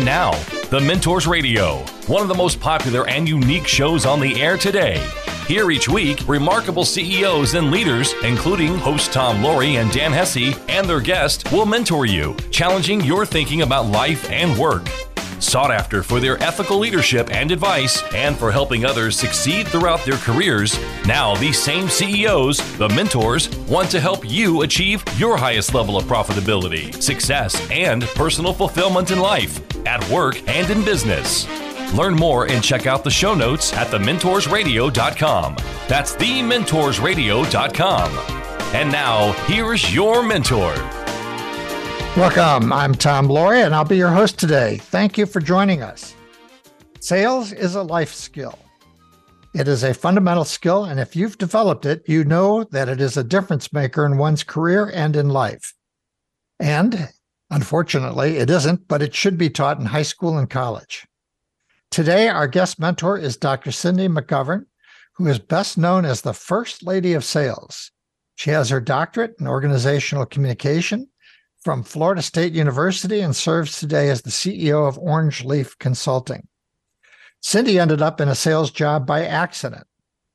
And now, The Mentors Radio, one of the most popular and unique shows on the air today. Here each week, remarkable CEOs and leaders, including host Tom Loarie and Dan Hesse, and their guests will mentor you, challenging your thinking about life and work. Sought after for their ethical leadership and advice, and for helping others succeed throughout their careers, now these same CEOs, the mentors, want to help you achieve your highest level of profitability, success, and personal fulfillment in life, at work, and in business. Learn more and check out the show notes at thementorsradio.com. That's thementorsradio.com. And now, here's your mentor. Welcome. I'm Tom Loarie, and I'll be your host today. Thank you for joining us. Sales is a life skill. It is a fundamental skill, and if you've developed it, you know that it is a difference maker in one's career and in life. And, unfortunately, it isn't, but it should be taught in high school and college. Today, our guest mentor is Dr. Cindy McGovern, who is best known as the First Lady of Sales. She has her doctorate in Organizational Communication from Florida State University and serves today as the CEO of Orange Leaf Consulting. Cindy ended up in a sales job by accident,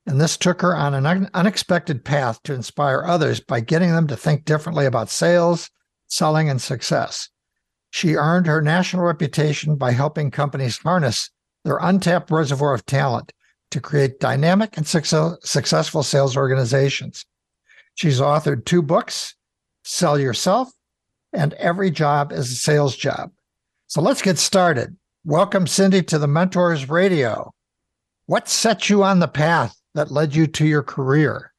and this took her on an unexpected path to inspire others by getting them to think differently about sales, selling, and success. She earned her national reputation by helping companies harness their untapped reservoir of talent to create dynamic and successful sales organizations. She's authored two books, Sell Yourself, and Every Job is a Sales Job. So let's get started. Welcome, Cindy, to the Mentors Radio. What set you on the path that led you to your career?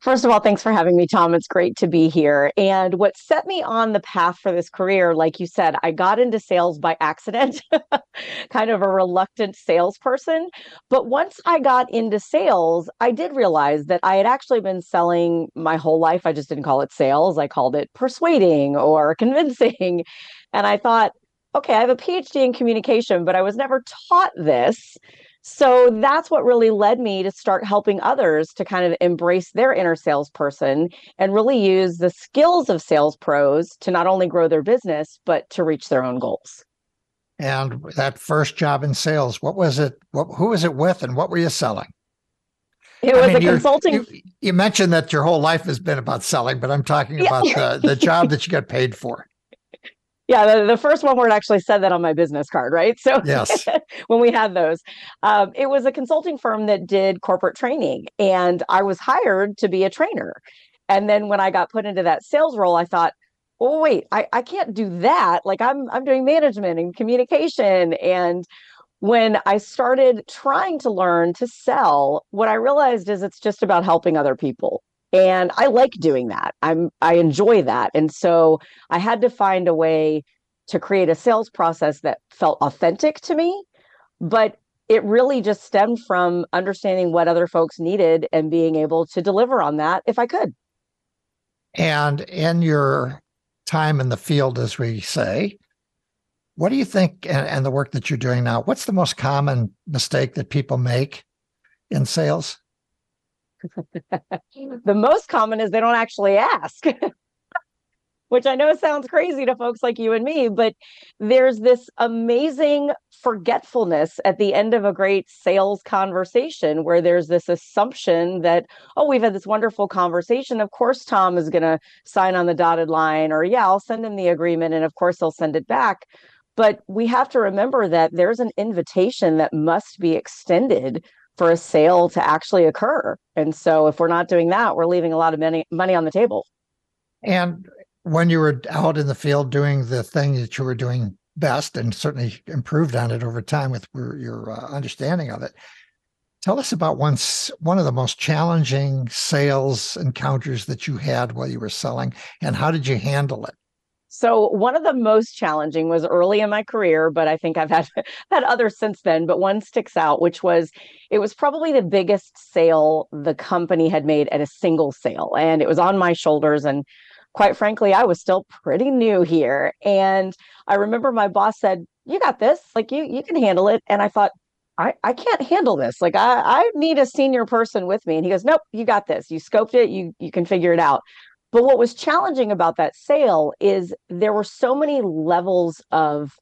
First of all, thanks for having me, Tom. It's great to be here. And what set me on the path for this career, like you said, I got into sales by accident, kind of a reluctant salesperson. But once I got into sales, I did realize that I had actually been selling my whole life. I just didn't call it sales. I called it persuading or convincing. And I thought, okay, I have a PhD in communication, but I was never taught this. So that's what really led me to start helping others to kind of embrace their inner salesperson and really use the skills of sales pros to not only grow their business, but to reach their own goals. And that first job in sales, what was it? Who was it with and what were you selling? It was a consulting. You mentioned that your whole life has been about selling, but I'm talking about the job that you get paid for. Yeah, the first one word actually said that on my business card, right? So yes. When we had those, it was a consulting firm that did corporate training, and I was hired to be a trainer. And then when I got put into that sales role, I thought, oh, wait, I can't do that. Like I'm doing management and communication. And when I started trying to learn to sell, what I realized is it's just about helping other people. And I like doing that. I enjoy that. And so I had to find a way to create a sales process that felt authentic to me, but it really just stemmed from understanding what other folks needed and being able to deliver on that if I could. And in your time in the field, as we say, what do you think, and the work that you're doing now, what's the most common mistake that people make in sales? The most common is they don't actually ask, which I know sounds crazy to folks like you and me, but there's this amazing forgetfulness at the end of a great sales conversation where there's this assumption that, oh, we've had this wonderful conversation. Of course, Tom is going to sign on the dotted line, or yeah, I'll send him the agreement. And of course, he'll send it back. But we have to remember that there's an invitation that must be extended for a sale to actually occur. And so if we're not doing that, we're leaving a lot of money on the table. And when you were out in the field doing the thing that you were doing best and certainly improved on it over time with your understanding of it, tell us about one of the most challenging sales encounters that you had while you were selling, and how did you handle it? So one of the most challenging was early in my career, but I think I've had others since then, but one sticks out, which was, it was probably the biggest sale the company had made at a single sale. And it was on my shoulders. And quite frankly, I was still pretty new here. And I remember my boss said, you got this, like you can handle it. And I thought, I can't handle this. Like I need a senior person with me. And he goes, nope, you got this. You scoped it. You can figure it out. But what was challenging about that sale is there were so many levels of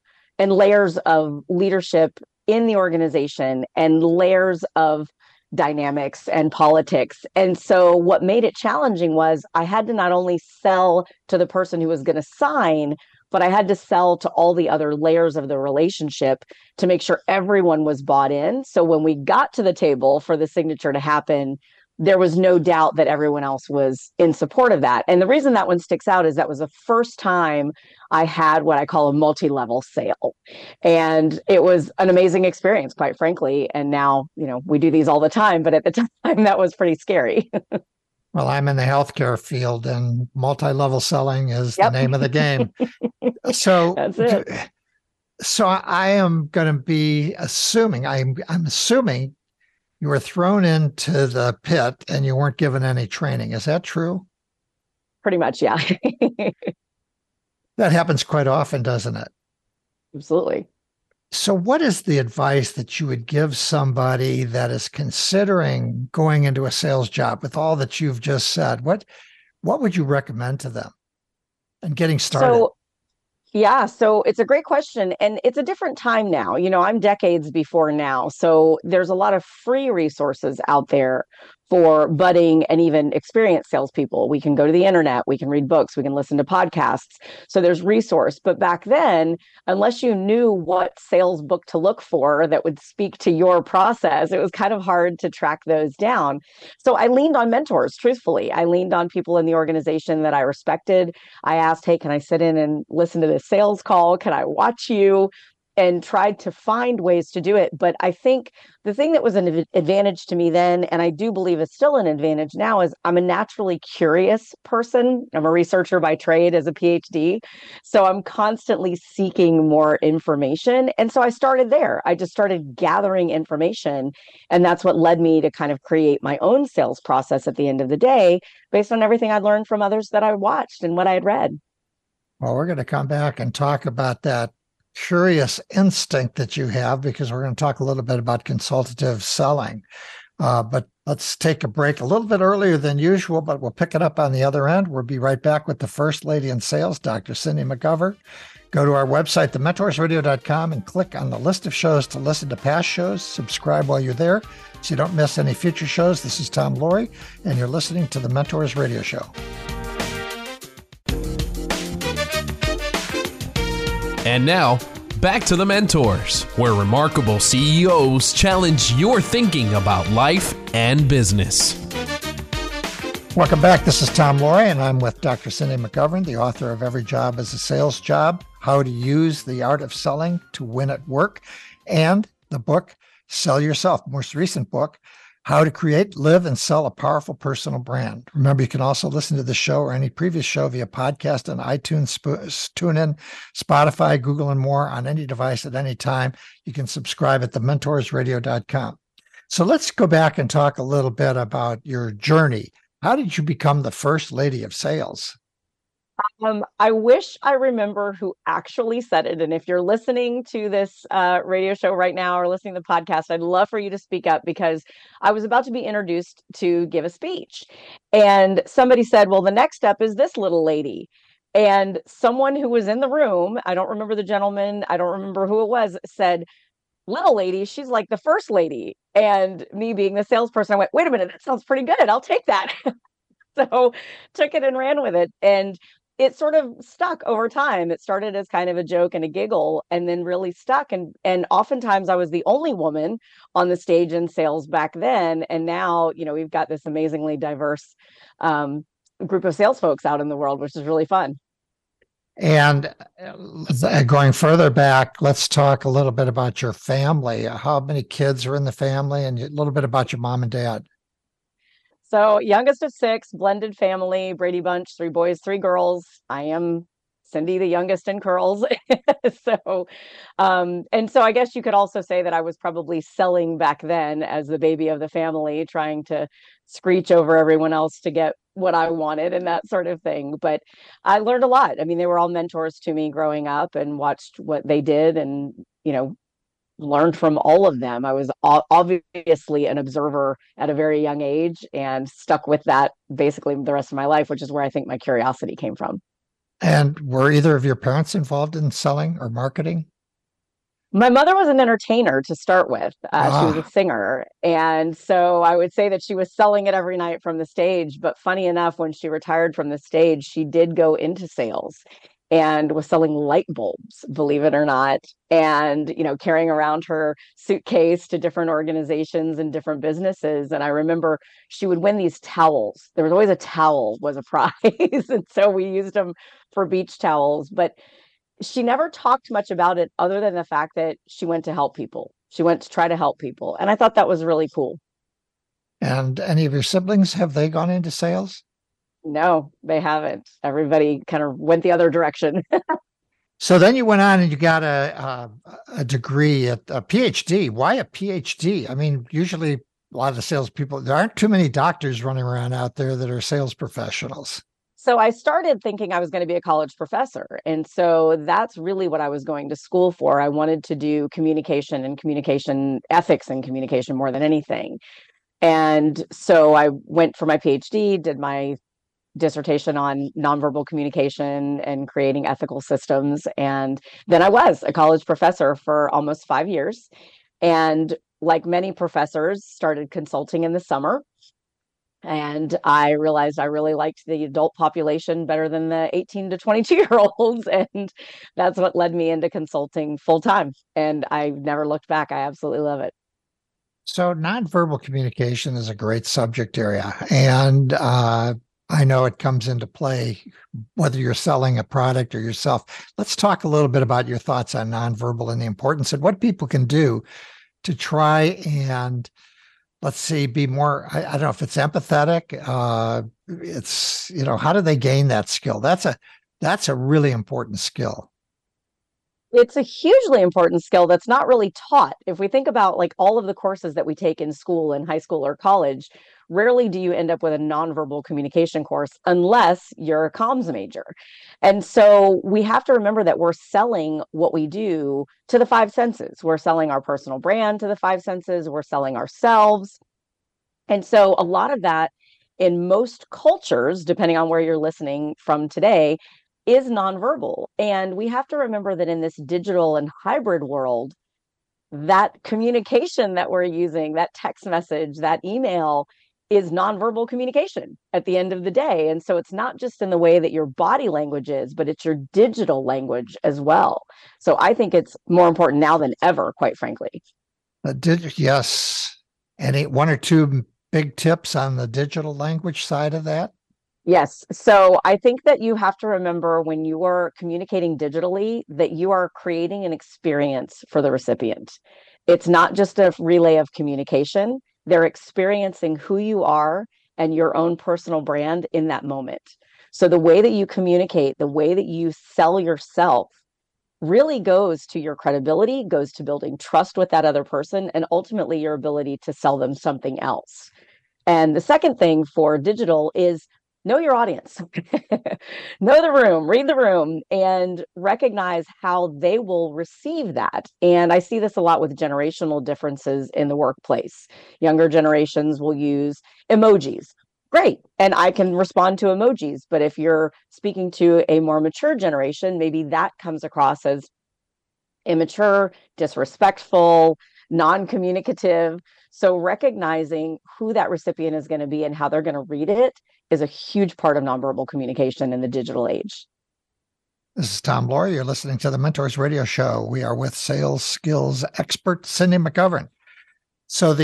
and layers of leadership in the organization and layers of dynamics and politics. And so what made it challenging was I had to not only sell to the person who was going to sign, but I had to sell to all the other layers of the relationship to make sure everyone was bought in. So when we got to the table for the signature to happen, there was no doubt that everyone else was in support of that. And the reason that one sticks out is that was the first time I had what I call a multi-level sale. And it was an amazing experience, quite frankly. And now, you know, we do these all the time, but at the time that was pretty scary. Well, I'm in the healthcare field and multi-level selling is the name of the game. So that's it. So I am going to be assuming, I'm assuming you were thrown into the pit and you weren't given any training. Is that true? Pretty much, yeah. That happens quite often, doesn't it? Absolutely. So what is the advice that you would give somebody that is considering going into a sales job with all that you've just said? What would you recommend to them and getting started? So it's a great question. And it's a different time now. You know, I'm decades before now. So there's a lot of free resources out there for budding and even experienced salespeople. We can go to the internet, we can read books, we can listen to podcasts. So there's resource. But back then, unless you knew what sales book to look for that would speak to your process, it was kind of hard to track those down. So I leaned on mentors, truthfully. I leaned on people in the organization that I respected. I asked, hey, can I sit in and listen to this sales call? Can I watch you? And tried to find ways to do it. But I think the thing that was an advantage to me then, and I do believe is still an advantage now, is I'm a naturally curious person. I'm a researcher by trade as a PhD. So I'm constantly seeking more information. And so I started there. I just started gathering information. And that's what led me to kind of create my own sales process at the end of the day, based on everything I learned from others that I watched and what I had read. Well, we're going to come back and talk about that curious instinct that you have, because we're going to talk a little bit about consultative selling. But let's take a break a little bit earlier than usual, but we'll pick it up on the other end. We'll be right back with the First Lady in Sales, Dr. Cindy McGovern. Go to our website, thementorsradio.com, and click on the list of shows to listen to past shows. Subscribe while you're there so you don't miss any future shows. This is Tom Loarie, and you're listening to The Mentors Radio Show. And now, back to The Mentors, where remarkable CEOs challenge your thinking about life and business. Welcome back. This is Tom Loarie, and I'm with Dr. Cindy McGovern, the author of Every Job is a Sales Job: How to Use the Art of Selling to Win at Work, and the book, Sell Yourself, most recent book, How to Create, Live, and Sell a Powerful Personal Brand. Remember, you can also listen to the show or any previous show via podcast on iTunes, TuneIN, Spotify, Google, and more on any device at any time. You can subscribe at thementorsradio.com. So let's go back and talk a little bit about your journey. How did you become the First Lady of Sales? I wish I remember who actually said it. And if you're listening to this radio show right now or listening to the podcast, I'd love for you to speak up, because I was about to be introduced to give a speech. And somebody said, well, the next step is this little lady. And someone who was in the room, I don't remember the gentleman, I don't remember who it was, said, little lady, she's like the first lady. And me being the salesperson, I went, wait a minute, that sounds pretty good. I'll take that. So took it and ran with it. And it sort of stuck over time. It started as kind of a joke and a giggle, and then really stuck. And oftentimes I was the only woman on the stage in sales back then. And now, you know, we've got this amazingly diverse group of sales folks out in the world, which is really fun. And going further back, let's talk a little bit about your family. How many kids are in the family, and a little bit about your mom and dad? So youngest of six, blended family, Brady Bunch, 3 boys, 3 girls. I am Cindy, the youngest in curls. So I guess you could also say that I was probably selling back then as the baby of the family, trying to screech over everyone else to get what I wanted and that sort of thing. But I learned a lot. I mean, they were all mentors to me growing up, and watched what they did and, you know, learned from all of them. I was obviously an observer at a very young age and stuck with that basically the rest of my life, which is where I think my curiosity came from. And were either of your parents involved in selling or marketing? My mother was an entertainer to start with. She was a singer. And so I would say that she was selling it every night from the stage. But funny enough, when she retired from the stage, she did go into sales and was selling light bulbs, believe it or not. And, you know, carrying around her suitcase to different organizations and different businesses. And I remember she would win these towels. There was always a towel was a prize. And so we used them for beach towels. But she never talked much about it other than the fact that she went to help people. She went to try to help people. And I thought that was really cool. And any of your siblings, have they gone into sales? No, they haven't. Everybody kind of went the other direction. So then you went on and you got a degree, a PhD. Why a PhD? I mean, usually a lot of salespeople, there aren't too many doctors running around out there that are sales professionals. So I started thinking I was going to be a college professor. And so that's really what I was going to school for. I wanted to do communication and communication ethics and communication more than anything. And so I went for my PhD, did my dissertation on nonverbal communication and creating ethical systems. And then I was a college professor for almost 5 years. And like many professors, started consulting in the summer. And I realized I really liked the adult population better than the 18 to 22-year-olds. And that's what led me into consulting full time. And I never looked back. I absolutely love it. So nonverbal communication is a great subject area. And I know it comes into play, whether you're selling a product or yourself. Let's talk a little bit about your thoughts on nonverbal and the importance of what people can do to try and be more, I don't know if it's empathetic. It's, you know, how do they gain that skill? That's a really important skill. It's a hugely important skill that's not really taught. If we think about like all of the courses that we take in school, in high school or college, rarely do you end up with a nonverbal communication course unless you're a comms major. And so we have to remember that we're selling what we do to the five senses. We're selling our personal brand to the five senses. We're selling ourselves. And so a lot of that in most cultures, depending on where you're listening from today, is nonverbal. And we have to remember that in this digital and hybrid world, that communication that we're using, that text message, that email, is nonverbal communication at the end of the day. And so it's not just in the way that your body language is, but it's your digital language as well. So I think it's more important now than ever, quite frankly. Yes. Any one or two big tips on the digital language side of that? Yes. So I think that you have to remember when you are communicating digitally that you are creating an experience for the recipient. It's not just a relay of communication. They're experiencing who you are and your own personal brand in that moment. So the way that you communicate, the way that you sell yourself really goes to your credibility, goes to building trust with that other person, and ultimately your ability to sell them something else. And the second thing for digital is know your audience, know the room, read the room, and recognize how they will receive that. And I see this a lot with generational differences in the workplace. Younger generations will use emojis. Great. And I can respond to emojis. But if you're speaking to a more mature generation, maybe that comes across as immature, disrespectful, non-communicative. So recognizing who that recipient is going to be and how they're going to read it is a huge part of nonverbal communication in the digital age. This is Tom Loarie. You're listening to the Mentors Radio Show. We are with sales skills expert Cindy McGovern. So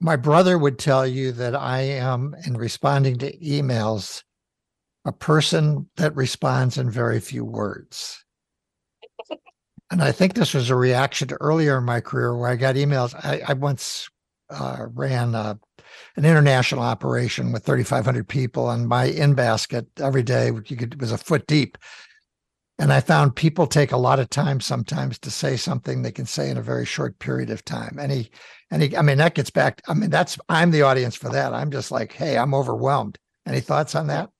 my brother would tell you that I am, in responding to emails, a person that responds in very few words. And I think this was a reaction to earlier in my career where I got emails. I once ran an international operation with 3,500 people, and my in basket every day was a foot deep. And I found people take a lot of time sometimes to say something they can say in a very short period of time. That gets back. I'm the audience for that. I'm just like, hey, I'm overwhelmed. Any thoughts on that?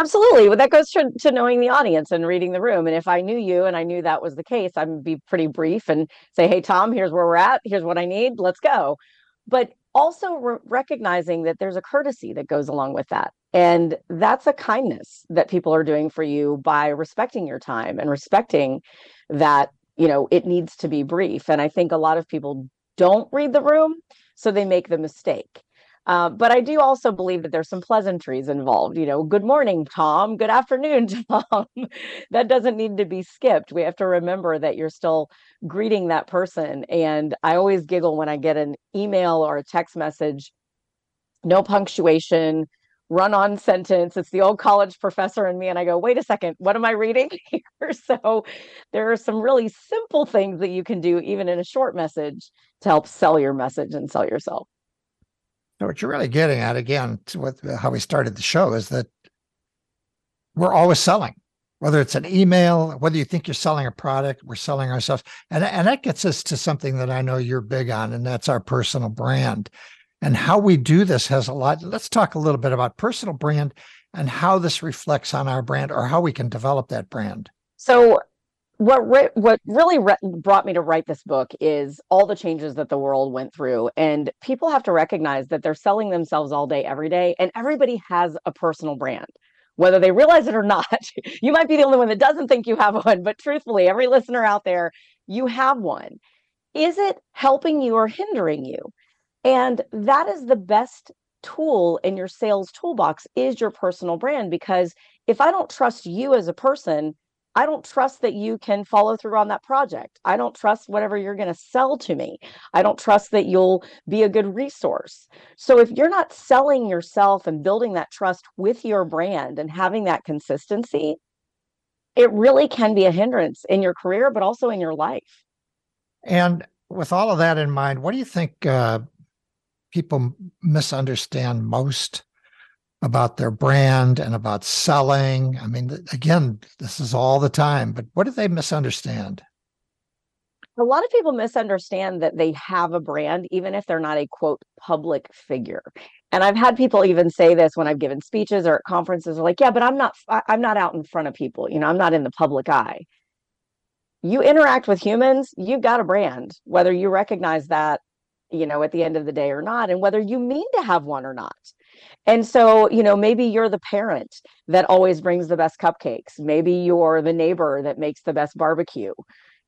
Absolutely. Well, that goes to knowing the audience and reading the room. And if I knew you and I knew that was the case, I'd be pretty brief and say, hey, Tom, here's where we're at. Here's what I need. Let's go. But also recognizing that there's a courtesy that goes along with that. And that's a kindness that people are doing for you by respecting your time and respecting that, you know, it needs to be brief. And I think a lot of people don't read the room, so they make the mistake. But I do also believe that there's some pleasantries involved. You know, good morning, Tom. Good afternoon, Tom. That doesn't need to be skipped. We have to remember that you're still greeting that person. And I always giggle when I get an email or a text message, no punctuation, run-on sentence. It's the old college professor in me. And I go, wait a second, what am I reading here? So there are some really simple things that you can do, even in a short message, to help sell your message and sell yourself. So what you're really getting at, again, to what, how we started the show, is that we're always selling, whether it's an email, whether you think you're selling a product, we're selling ourselves. And that gets us to something that I know you're big on, and that's our personal brand. And how we do this has a lot. Let's talk a little bit about personal brand and how this reflects on our brand, or how we can develop that brand. So what really brought me to write this book is all the changes that the world went through. And people have to recognize that they're selling themselves all day, every day, and everybody has a personal brand, whether they realize it or not. You might be the only one that doesn't think you have one, but truthfully, every listener out there, you have one. Is it helping you or hindering you? And that is the best tool in your sales toolbox, is your personal brand. Because if I don't trust you as a person, I don't trust that you can follow through on that project. I don't trust whatever you're going to sell to me. I don't trust that you'll be a good resource. So if you're not selling yourself and building that trust with your brand and having that consistency, it really can be a hindrance in your career, but also in your life. And with all of that in mind, what do you think people misunderstand most about their brand and about selling? I mean, again, this is all the time, but what do they misunderstand? A lot of people misunderstand that they have a brand, even if they're not a quote public figure. And I've had people even say this when I've given speeches or at conferences, are like, yeah, but I'm not out in front of people. You know, I'm not in the public eye. You interact with humans, you've got a brand, whether you recognize that, you know, at the end of the day or not, and whether you mean to have one or not. And so, you know, maybe you're the parent that always brings the best cupcakes. Maybe you're the neighbor that makes the best barbecue.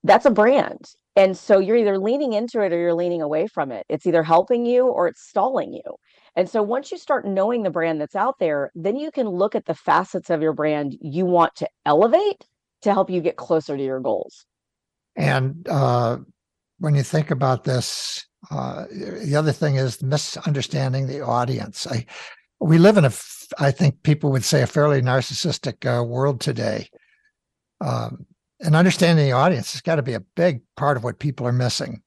That's a brand. And so you're either leaning into it or you're leaning away from it. It's either helping you or it's stalling you. And so once you start knowing the brand that's out there, then you can look at the facets of your brand you want to elevate to help you get closer to your goals. And when you think about this, the other thing is misunderstanding the audience. We live in I think people would say, a fairly narcissistic world today. And understanding the audience has got to be a big part of what people are missing.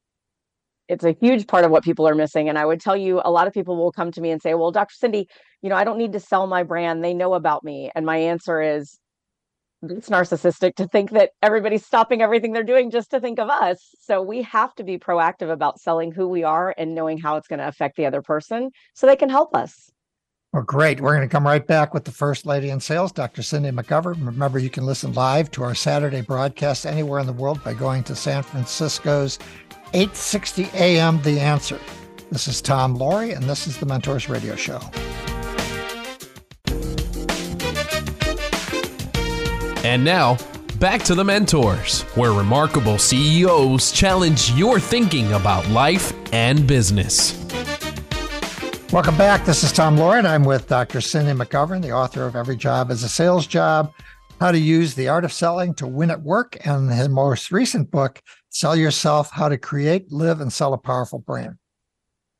It's a huge part of what people are missing. And I would tell you, a lot of people will come to me and say, well, Dr. Cindy, you know, I don't need to sell my brand. They know about me. And my answer is, it's narcissistic to think that everybody's stopping everything they're doing just to think of us. So we have to be proactive about selling who we are and knowing how it's going to affect the other person so they can help us. Well, great. We're going to come right back with the First Lady in Sales, Dr. Cindy McGovern. Remember, you can listen live to our Saturday broadcast anywhere in the world by going to San Francisco's 8:60 a.m. The Answer. This is Tom Loarie, and this is the Mentors Radio Show. And now, back to The Mentors, where remarkable CEOs challenge your thinking about life and business. Welcome back. This is Tom Loarie, and I'm with Dr. Cindy McGovern, the author of Every Job is a Sales Job: How to Use the Art of Selling to Win at Work, and his most recent book, Sell Yourself: How to Create, Live, and Sell a Powerful Brand.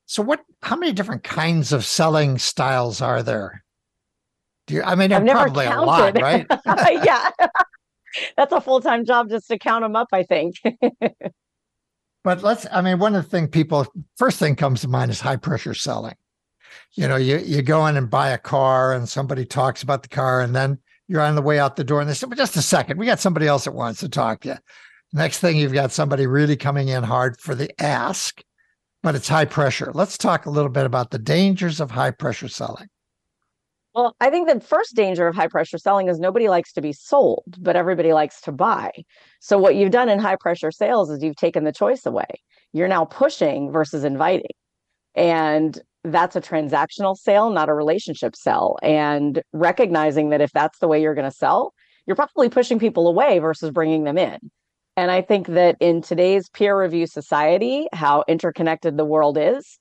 So how many different kinds of selling styles are there? I've never probably counted. A lot, right? Yeah. That's a full-time job just to count them up, I think. But one of the things first thing comes to mind is high-pressure selling. You know, you go in and buy a car and somebody talks about the car, and then you're on the way out the door and they say, well, just a second, we got somebody else that wants to talk to you. Next thing, you've got somebody really coming in hard for the ask, but it's high pressure. Let's talk a little bit about the dangers of high-pressure selling. Well, I think the first danger of high-pressure selling is nobody likes to be sold, but everybody likes to buy. So what you've done in high-pressure sales is you've taken the choice away. You're now pushing versus inviting. And that's a transactional sale, not a relationship sell. And recognizing that if that's the way you're going to sell, you're probably pushing people away versus bringing them in. And I think that in today's peer review society, how interconnected the world is,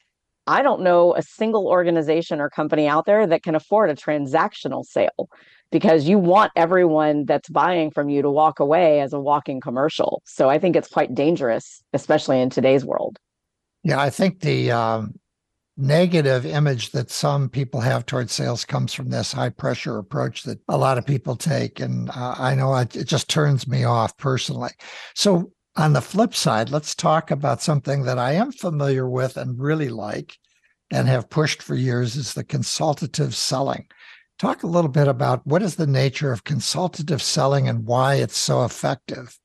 I don't know a single organization or company out there that can afford a transactional sale, because you want everyone that's buying from you to walk away as a walking commercial. So I think it's quite dangerous, especially in today's world. Yeah, I think the negative image that some people have towards sales comes from this high pressure approach that a lot of people take. And I know it just turns me off personally. So on the flip side, let's talk about something that I am familiar with and really like and have pushed for years, is the consultative selling. Talk a little bit about what is the nature of consultative selling and why it's so effective.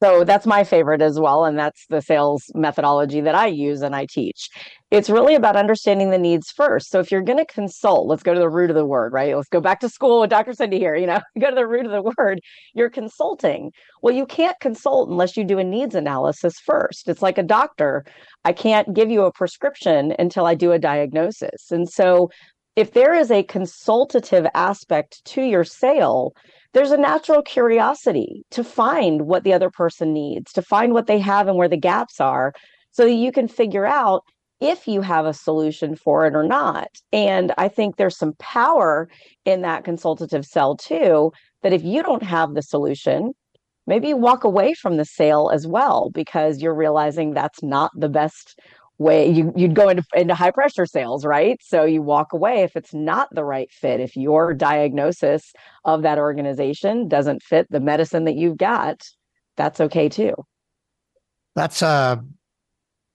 So that's my favorite as well, and that's the sales methodology that I use and I teach. It's really about understanding the needs first. So if you're going to consult, let's go to the root of the word, right? Let's go back to school with Dr. Cindy here, go to the root of the word. You're consulting. Well, you can't consult unless you do a needs analysis first. It's like a doctor. I can't give you a prescription until I do a diagnosis. And so if there is a consultative aspect to your sale, there's a natural curiosity to find what the other person needs, to find what they have and where the gaps are, so that you can figure out if you have a solution for it or not. And I think there's some power in that consultative sell too, that if you don't have the solution, maybe you walk away from the sale as well, because you're realizing that's not the best way. You'd go into high pressure sales, right? So you walk away if it's not the right fit. If your diagnosis of that organization doesn't fit the medicine that you've got, that's okay too. That's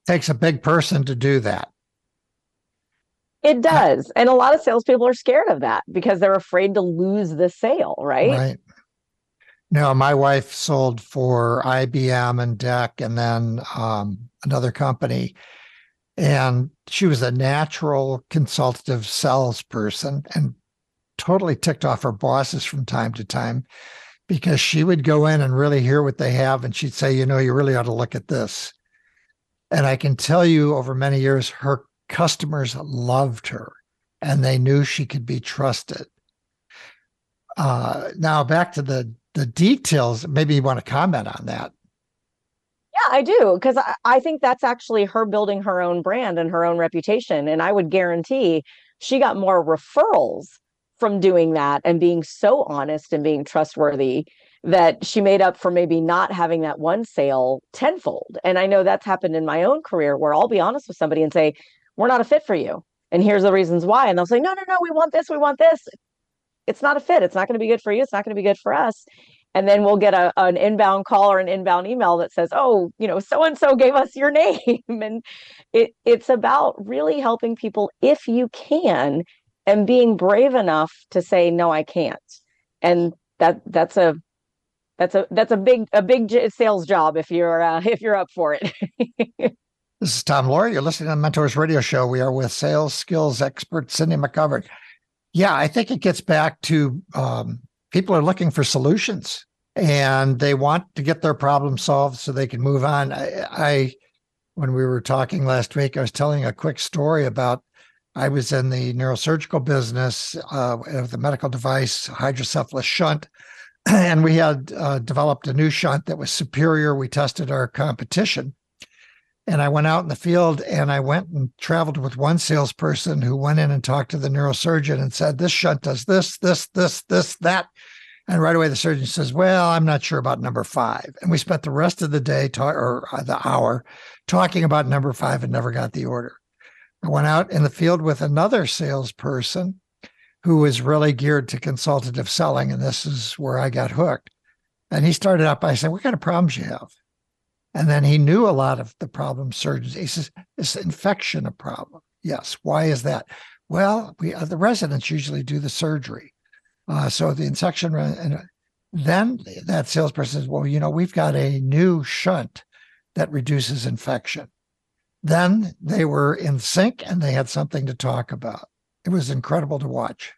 takes a big person to do that. It does. And a lot of salespeople are scared of that because they're afraid to lose the sale, right? Right. No, my wife sold for IBM and DEC and then another company. And she was a natural consultative salesperson and totally ticked off her bosses from time to time, because she would go in and really hear what they have. And she'd say, you really ought to look at this. And I can tell you, over many years, her customers loved her and they knew she could be trusted. Now back to the details. Maybe you want to comment on that. Yeah, I do, because I think that's actually her building her own brand and her own reputation. And I would guarantee she got more referrals from doing that and being so honest and being trustworthy that she made up for maybe not having that one sale tenfold. And I know that's happened in my own career, where I'll be honest with somebody and say, we're not a fit for you, and here's the reasons why. And they'll say, no, we want this, we want this. It's not a fit. It's not going to be good for you. It's not going to be good for us. And then we'll get an inbound call or an inbound email that says, oh, so-and-so gave us your name. And it's about really helping people if you can, and being brave enough to say, no, I can't. And that's a big sales job if you're up for it. This is Tom Loarie. You're listening to the Mentors Radio Show. We are with sales skills expert Cindy McGovern. Yeah, I think it gets back to people are looking for solutions and they want to get their problem solved so they can move on. When we were talking last week, I was telling a quick story about, I was in the neurosurgical business of the medical device hydrocephalus shunt, and we had developed a new shunt that was superior. We tested our competition, and I went out in the field and I went and traveled with one salesperson who went in and talked to the neurosurgeon and said, this shunt does this, this, this, this, that. And right away, the surgeon says, well, I'm not sure about number 5. And we spent the rest of the day the hour talking about number 5 and never got the order. I went out in the field with another salesperson who was really geared to consultative selling. And this is where I got hooked. And he started out by saying, what kind of problems you have? And then he knew a lot of the problem surgeons. He says, is infection a problem? Yes. Why is that? Well, the residents usually do the surgery. So the infection, and then that salesperson says, well, we've got a new shunt that reduces infection. Then they were in sync and they had something to talk about. It was incredible to watch.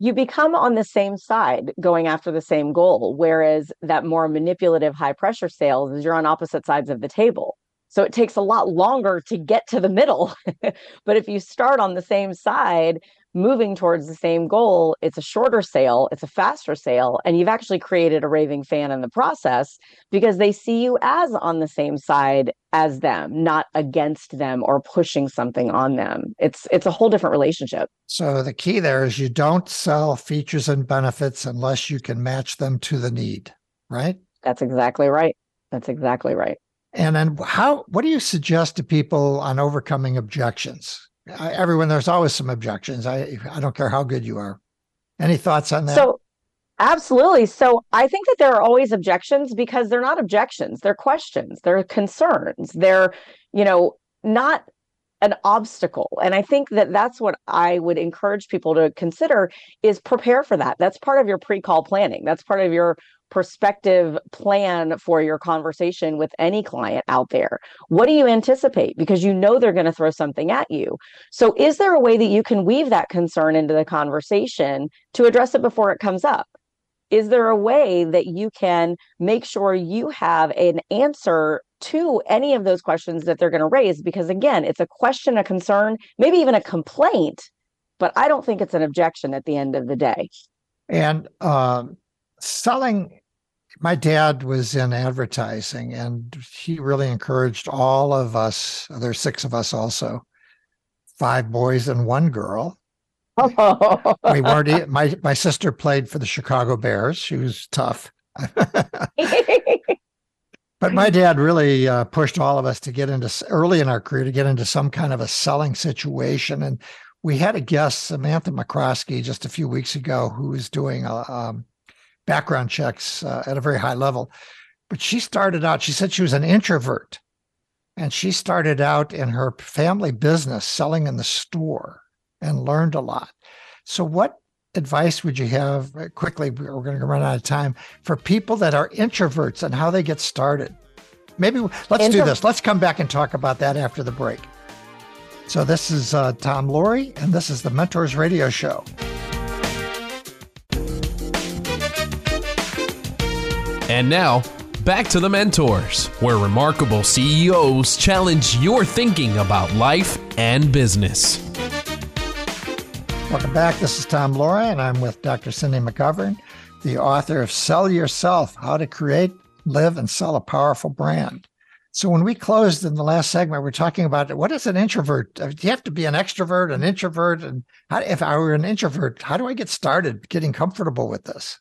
You become on the same side going after the same goal, whereas that more manipulative high pressure sales is you're on opposite sides of the table. So it takes a lot longer to get to the middle. But if you start on the same side, moving towards the same goal, it's a shorter sale, it's a faster sale, and you've actually created a raving fan in the process because they see you as on the same side as them, not against them or pushing something on them. It's a whole different relationship. So the key there is you don't sell features and benefits unless you can match them to the need, right? That's exactly right. That's exactly right. And then what do you suggest to people on overcoming objections? Everyone, there's always some objections. I don't care how good you are. Any thoughts on that? So, absolutely. So I think that there are always objections because they're not objections. They're questions. They're concerns. They're, not an obstacle. And I think that that's what I would encourage people to consider is prepare for that. That's part of your pre-call planning. That's part of your perspective plan for your conversation with any client out there. What do you anticipate? Because they're going to throw something at you. So is there a way that you can weave that concern into the conversation to address it before it comes up? Is there a way that you can make sure you have an answer to any of those questions that they're going to raise? Because again, it's a question, a concern, maybe even a complaint, but I don't think it's an objection at the end of the day. And selling. My dad was in advertising, and he really encouraged all of us. There's six of us also, 5 boys and 1 girl. Oh. We weren't. My sister played for the Chicago Bears. She was tough. But my dad really pushed all of us to get into early in our career to get into some kind of a selling situation. And we had a guest, Samantha McCroskey, just a few weeks ago, who was doing background checks at a very high level. But she said she was an introvert, and she started out in her family business selling in the store and learned a lot. So what advice would you have, quickly, we're going to run out of time, for people that are introverts and how they get started? Maybe let's do this. Let's come back and talk about that after the break. So this is Tom Loarie, and this is the Mentors Radio Show. And now, back to the Mentors, where remarkable CEOs challenge your thinking about life and business. Welcome back. This is Tom Loarie, and I'm with Dr. Cindy McGovern, the author of Sell Yourself, How to Create, Live, and Sell a Powerful Brand. So when we closed in the last segment, we're talking about what is an introvert? Do you have to be an extrovert, an introvert? And if I were an introvert, how do I get started getting comfortable with this?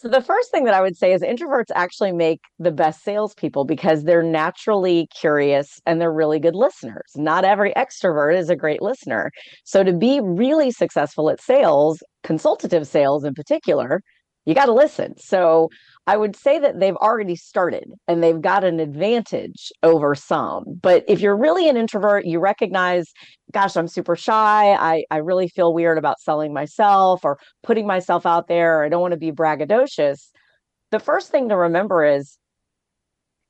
So the first thing that I would say is introverts actually make the best salespeople because they're naturally curious and they're really good listeners. Not every extrovert is a great listener. So to be really successful at sales, consultative sales in particular, you got to listen. So I would say that they've already started and they've got an advantage over some. But if you're really an introvert, you recognize, gosh, I'm super shy. I really feel weird about selling myself or putting myself out there. I don't want to be braggadocious. The first thing to remember is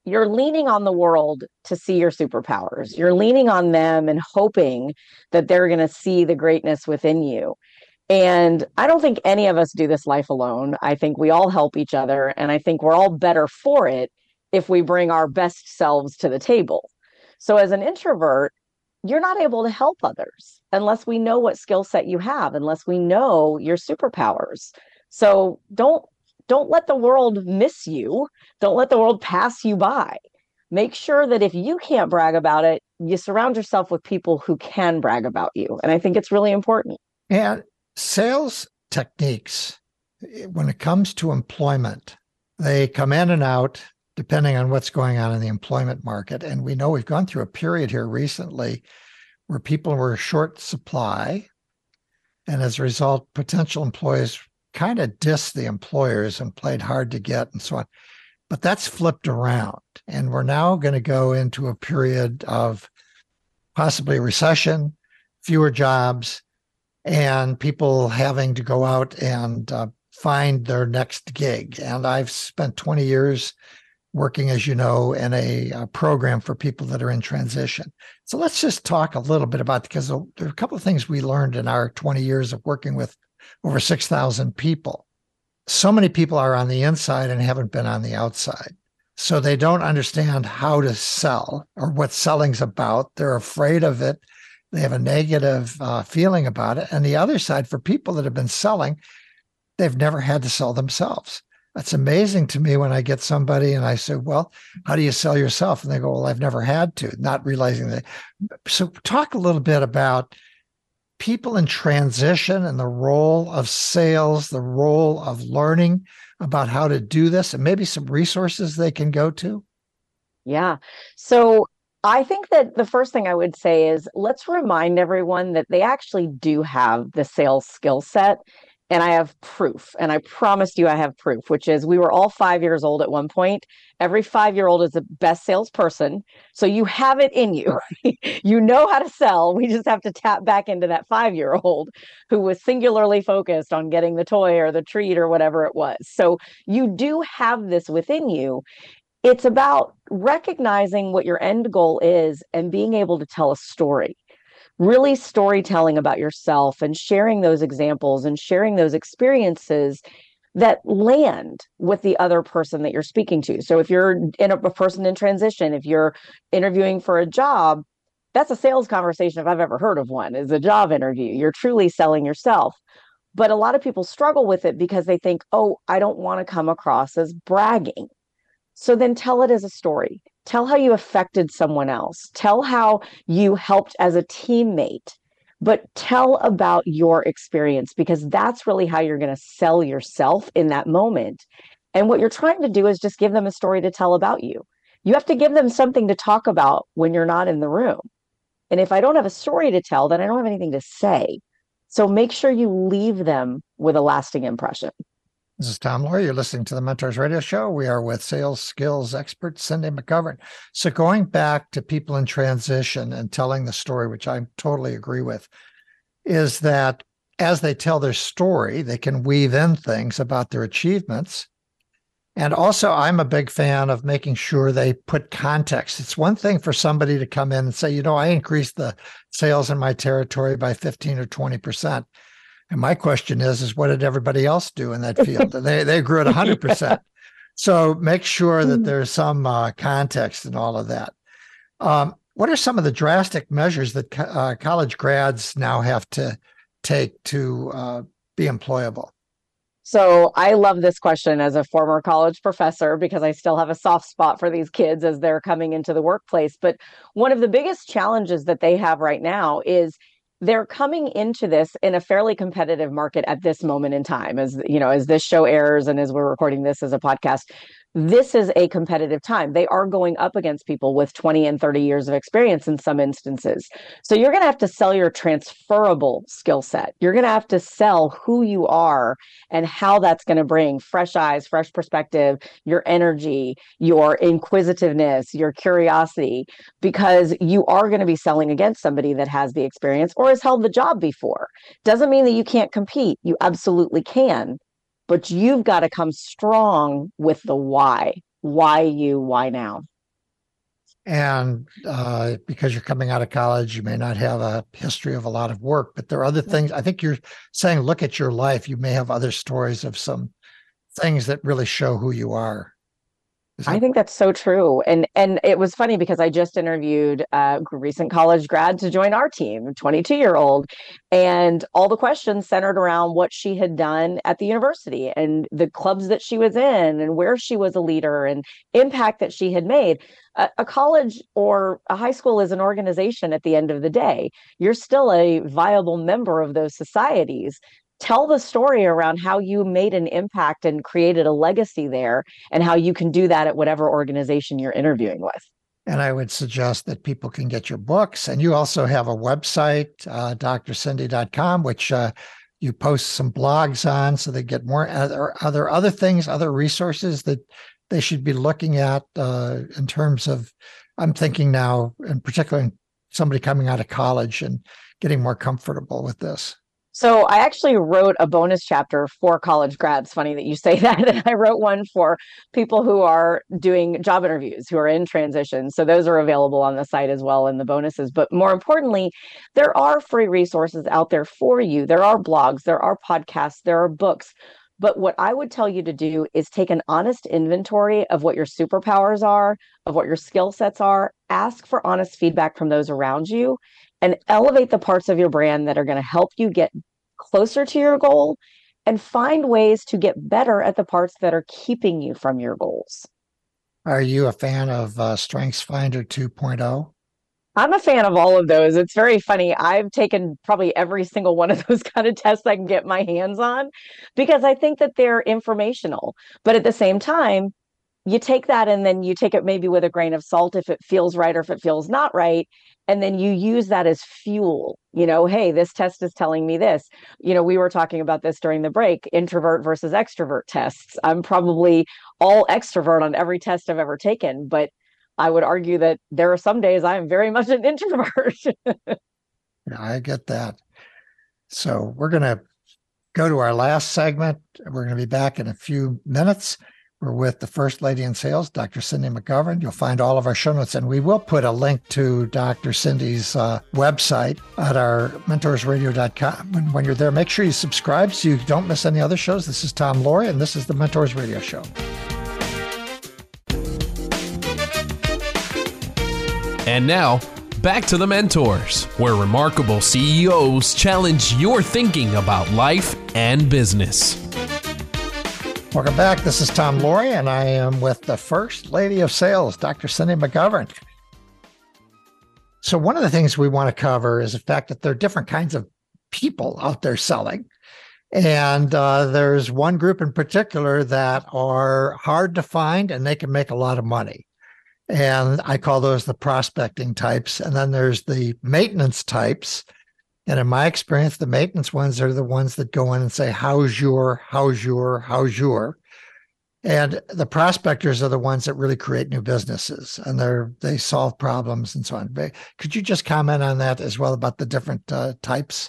you're leaning on the world to see your superpowers. You're leaning on them and hoping that they're going to see the greatness within you. And I don't think any of us do this life alone. I think we all help each other. And I think we're all better for it if we bring our best selves to the table. So as an introvert, you're not able to help others unless we know what skill set you have, unless we know your superpowers. So don't let the world miss you. Don't let the world pass you by. Make sure that if you can't brag about it, you surround yourself with people who can brag about you. And I think it's really important. Yeah. Sales techniques, when it comes to employment, they come in and out depending on what's going on in the employment market. And we know we've gone through a period here recently where people were short supply. And as a result, potential employees kind of dissed the employers and played hard to get and so on. But that's flipped around. And we're now going to go into a period of possibly recession, fewer jobs, and people having to go out and find their next gig. And I've spent 20 years working, as you know, in a program for people that are in transition. So let's just talk a little bit about, because there are a couple of things we learned in our 20 years of working with over 6,000 people. So many people are on the inside and haven't been on the outside. So they don't understand how to sell or what selling's about. They're afraid of it. They have a negative feeling about it. And the other side, for people that have been selling, they've never had to sell themselves. That's amazing to me when I get somebody and I say, well, how do you sell yourself? And they go, well, I've never had to, not realizing that. So talk a little bit about people in transition and the role of sales, the role of learning about how to do this, and maybe some resources they can go to. Yeah. So I think that the first thing I would say is let's remind everyone that they actually do have the sales skill set. And I have proof, and I promised you I have proof, which is we were all 5 years old at one point. Every 5-year-old is the best salesperson. So you have it in you. You know how to sell. We just have to tap back into that 5-year-old who was singularly focused on getting the toy or the treat or whatever it was. So you do have this within you. It's about recognizing what your end goal is and being able to tell a story. Really storytelling about yourself and sharing those examples and sharing those experiences that land with the other person that you're speaking to. So if you're in a person in transition, if you're interviewing for a job, that's a sales conversation if I've ever heard of one, is a job interview. You're truly selling yourself. But a lot of people struggle with it because they think, oh, I don't want to come across as bragging. So then tell it as a story. Tell how you affected someone else. Tell how you helped as a teammate, but tell about your experience, because that's really how you're going to sell yourself in that moment. And what you're trying to do is just give them a story to tell about you. You have to give them something to talk about when you're not in the room. And if I don't have a story to tell, then I don't have anything to say. So make sure you leave them with a lasting impression. This is Tom Loarie. You're listening to the Mentors Radio Show. We are with sales skills expert Cindy McGovern. So going back to people in transition and telling the story, which I totally agree with, is that as they tell their story, they can weave in things about their achievements. And also, I'm a big fan of making sure they put context. It's one thing for somebody to come in and say, you know, I increased the sales in my territory by 15 or 20%. And my question is what did everybody else do in that field? And they grew at 100%. Yeah. So make sure that there's some context in all of that. What are some of the drastic measures that college grads now have to take to be employable? So I love this question as a former college professor, because I still have a soft spot for these kids as they're coming into the workplace. But one of the biggest challenges that they have right now is they're coming into this in a fairly competitive market at this moment in time. As you know, as this show airs and as we're recording this as a podcast, this is a competitive time. They are going up against people with 20 and 30 years of experience in some instances. So you're going to have to sell your transferable skill set. You're going to have to sell who you are and how that's going to bring fresh eyes, fresh perspective, your energy, your inquisitiveness, your curiosity, because you are going to be selling against somebody that has the experience or has held the job before. Doesn't mean that you can't compete. You absolutely can. But you've got to come strong with the why. Why you, why now? And because you're coming out of college, you may not have a history of a lot of work, but there are other things. I think you're saying, look at your life. You may have other stories of some things that really show who you are. I think that's so true. And it was funny because I just interviewed a recent college grad to join our team, a 22-year-old, and all the questions centered around what she had done at the university and the clubs that she was in and where she was a leader and impact that she had made. A college or a high school is an organization at the end of the day. You're still a viable member of those societies. Tell the story around how you made an impact and created a legacy there and how you can do that at whatever organization you're interviewing with. And I would suggest that people can get your books. And you also have a website, drcindy.com, which you post some blogs on so they get more. Are there other things, other resources that they should be looking at in terms of, I'm thinking now, in particular, somebody coming out of college and getting more comfortable with this? So I actually wrote a bonus chapter for college grads. Funny that you say that. And I wrote one for people who are doing job interviews, who are in transition. So those are available on the site as well in the bonuses. But more importantly, there are free resources out there for you. There are blogs, there are podcasts, there are books. But what I would tell you to do is take an honest inventory of what your superpowers are, of what your skill sets are, ask for honest feedback from those around you, and elevate the parts of your brand that are going to help you get closer to your goal, and find ways to get better at the parts that are keeping you from your goals. Are you a fan of StrengthsFinder 2.0? I'm a fan of all of those. It's very funny. I've taken probably every single one of those kind of tests I can get my hands on, because I think that they're informational. But at the same time, you take that and then you take it maybe with a grain of salt if it feels right or if it feels not right. And then you use that as fuel. You know, hey, this test is telling me this. You know, we were talking about this during the break, introvert versus extrovert tests. I'm probably all extrovert on every test I've ever taken, but I would argue that there are some days I am very much an introvert. Yeah, I get that. So we're going to go to our last segment. We're going to be back in a few minutes. We're with the First Lady in Sales, Dr. Cindy McGovern. You'll find all of our show notes, and we will put a link to Dr. Cindy's website at our mentorsradio.com. And when you're there, make sure you subscribe so you don't miss any other shows. This is Tom Loarie, and this is the Mentors Radio Show. And now, back to The Mentors, where remarkable CEOs challenge your thinking about life and business. Welcome back. This is Tom Loarie, and I am with the First Lady of Sales, Dr. Cindy McGovern. So one of the things we want to cover is the fact that there are different kinds of people out there selling. And there's one group in particular that are hard to find, and they can make a lot of money. And I call those the prospecting types. And then there's the maintenance types. And in my experience, the maintenance ones are the ones that go in and say, how's your. And the prospectors are the ones that really create new businesses, and they solve problems and so on. But could you just comment on that as well, about the different types?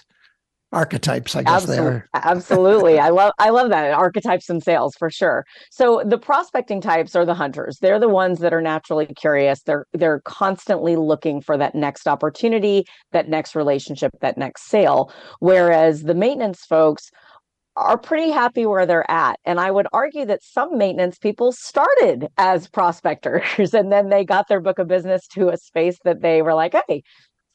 Archetypes, I guess. Absolutely. They are. Absolutely. I love that. Archetypes in sales, for sure. So the prospecting types are the hunters. They're the ones that are naturally curious. They're constantly looking for that next opportunity, that next relationship, that next sale. Whereas the maintenance folks are pretty happy where they're at. And I would argue that some maintenance people started as prospectors, and then they got their book of business to a space that they were like, hey,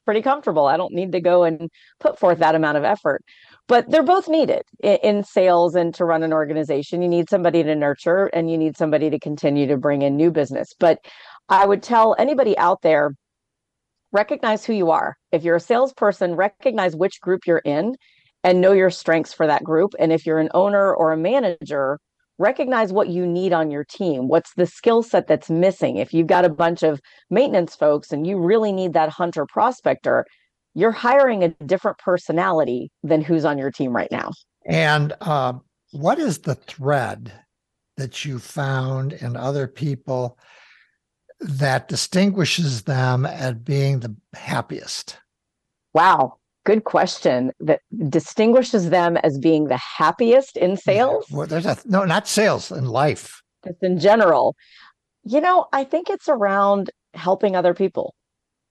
pretty comfortable. I don't need to go and put forth that amount of effort. But they're both needed in sales and to run an organization. You need somebody to nurture, and you need somebody to continue to bring in new business. But I would tell anybody out there, recognize who you are. If you're a salesperson, recognize which group you're in and know your strengths for that group. And if you're an owner or a manager, recognize what you need on your team. What's the skill set that's missing? If you've got a bunch of maintenance folks and you really need that hunter prospector, you're hiring a different personality than who's on your team right now. And what is the thread that you found in other people that distinguishes them as being the happiest? Wow. Good question. That distinguishes them as being the happiest in sales? Well, not sales, in life. Just in general. You know, I think it's around helping other people.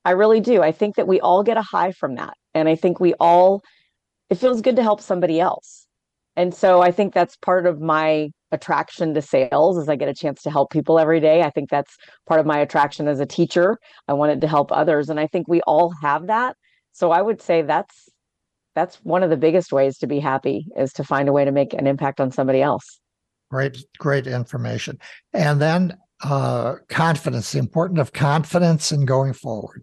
I really do. I think that we all get a high from that. And I think it feels good to help somebody else. And so I think that's part of my attraction to sales, is I get a chance to help people every day. I think that's part of my attraction as a teacher. I wanted to help others. And I think we all have that. So I would say that's one of the biggest ways to be happy, is to find a way to make an impact on somebody else. Great information. And then confidence, the importance of confidence in going forward.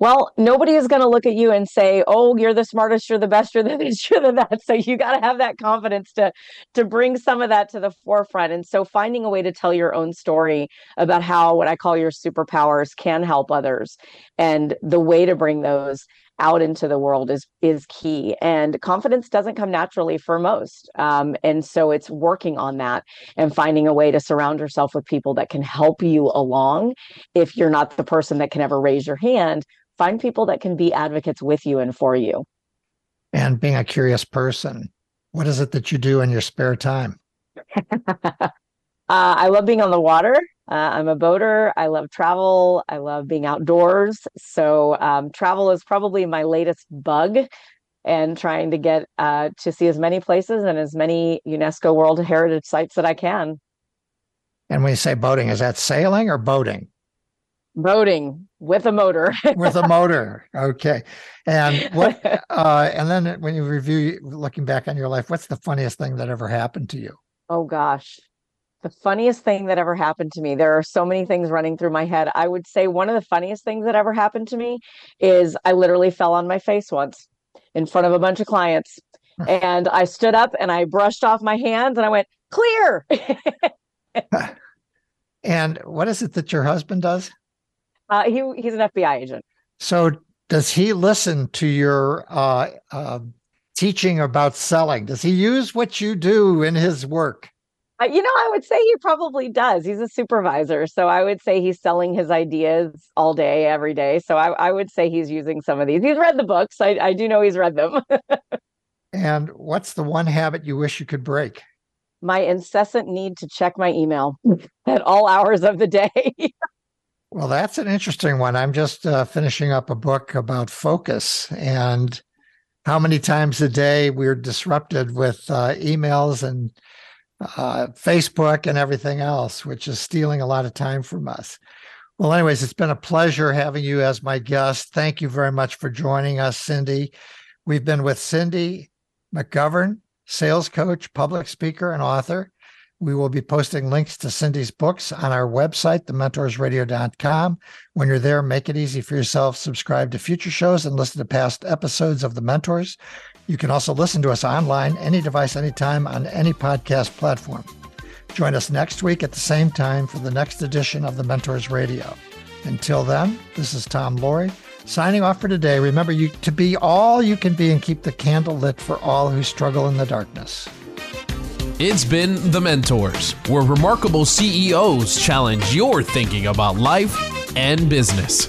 Well, nobody is going to look at you and say, oh, you're the smartest, you're the best, you're this, you're the that. So you got to have that confidence to bring some of that to the forefront. And so finding a way to tell your own story about how what I call your superpowers can help others, and the way to bring those out into the world is key. And confidence doesn't come naturally for most. And so it's working on that and finding a way to surround yourself with people that can help you along. If you're not the person that can ever raise your hand, find people that can be advocates with you and for you. And being a curious person, what is it that you do in your spare time? I love being on the water. I'm a boater. I love travel. I love being outdoors. So travel is probably my latest bug. and trying to get to see as many places and as many UNESCO World Heritage sites that I can. And when you say boating, is that sailing or boating? Boating with a motor. With a motor. Okay. And what? And then when you review, looking back on your life, what's the funniest thing that ever happened to you? Oh, gosh. The funniest thing that ever happened to me. There are so many things running through my head. I would say one of the funniest things that ever happened to me is I literally fell on my face once in front of a bunch of clients. And I stood up and I brushed off my hands and I went, clear. And what is it that your husband does? He's an FBI agent. So does he listen to your teaching about selling? Does he use what you do in his work? I would say he probably does. He's a supervisor. So I would say he's selling his ideas all day, every day. So I would say he's using some of these. He's read the books. I do know he's read them. And what's the one habit you wish you could break? My incessant need to check my email at all hours of the day. Well, that's an interesting one. I'm just finishing up a book about focus and how many times a day we're disrupted with emails and Facebook and everything else, which is stealing a lot of time from us. Well, anyways, it's been a pleasure having you as my guest. Thank you very much for joining us, Cindy. We've been with Cindy McGovern, sales coach, public speaker, and author. We will be posting links to Cindy's books on our website, thementorsradio.com. When you're there, make it easy for yourself. Subscribe to future shows and listen to past episodes of The Mentors. You can also listen to us online, any device, anytime, on any podcast platform. Join us next week at the same time for the next edition of The Mentors Radio. Until then, this is Tom Loarie signing off for today. Remember to be all you can be and keep the candle lit for all who struggle in the darkness. It's been The Mentors, where remarkable CEOs challenge your thinking about life and business.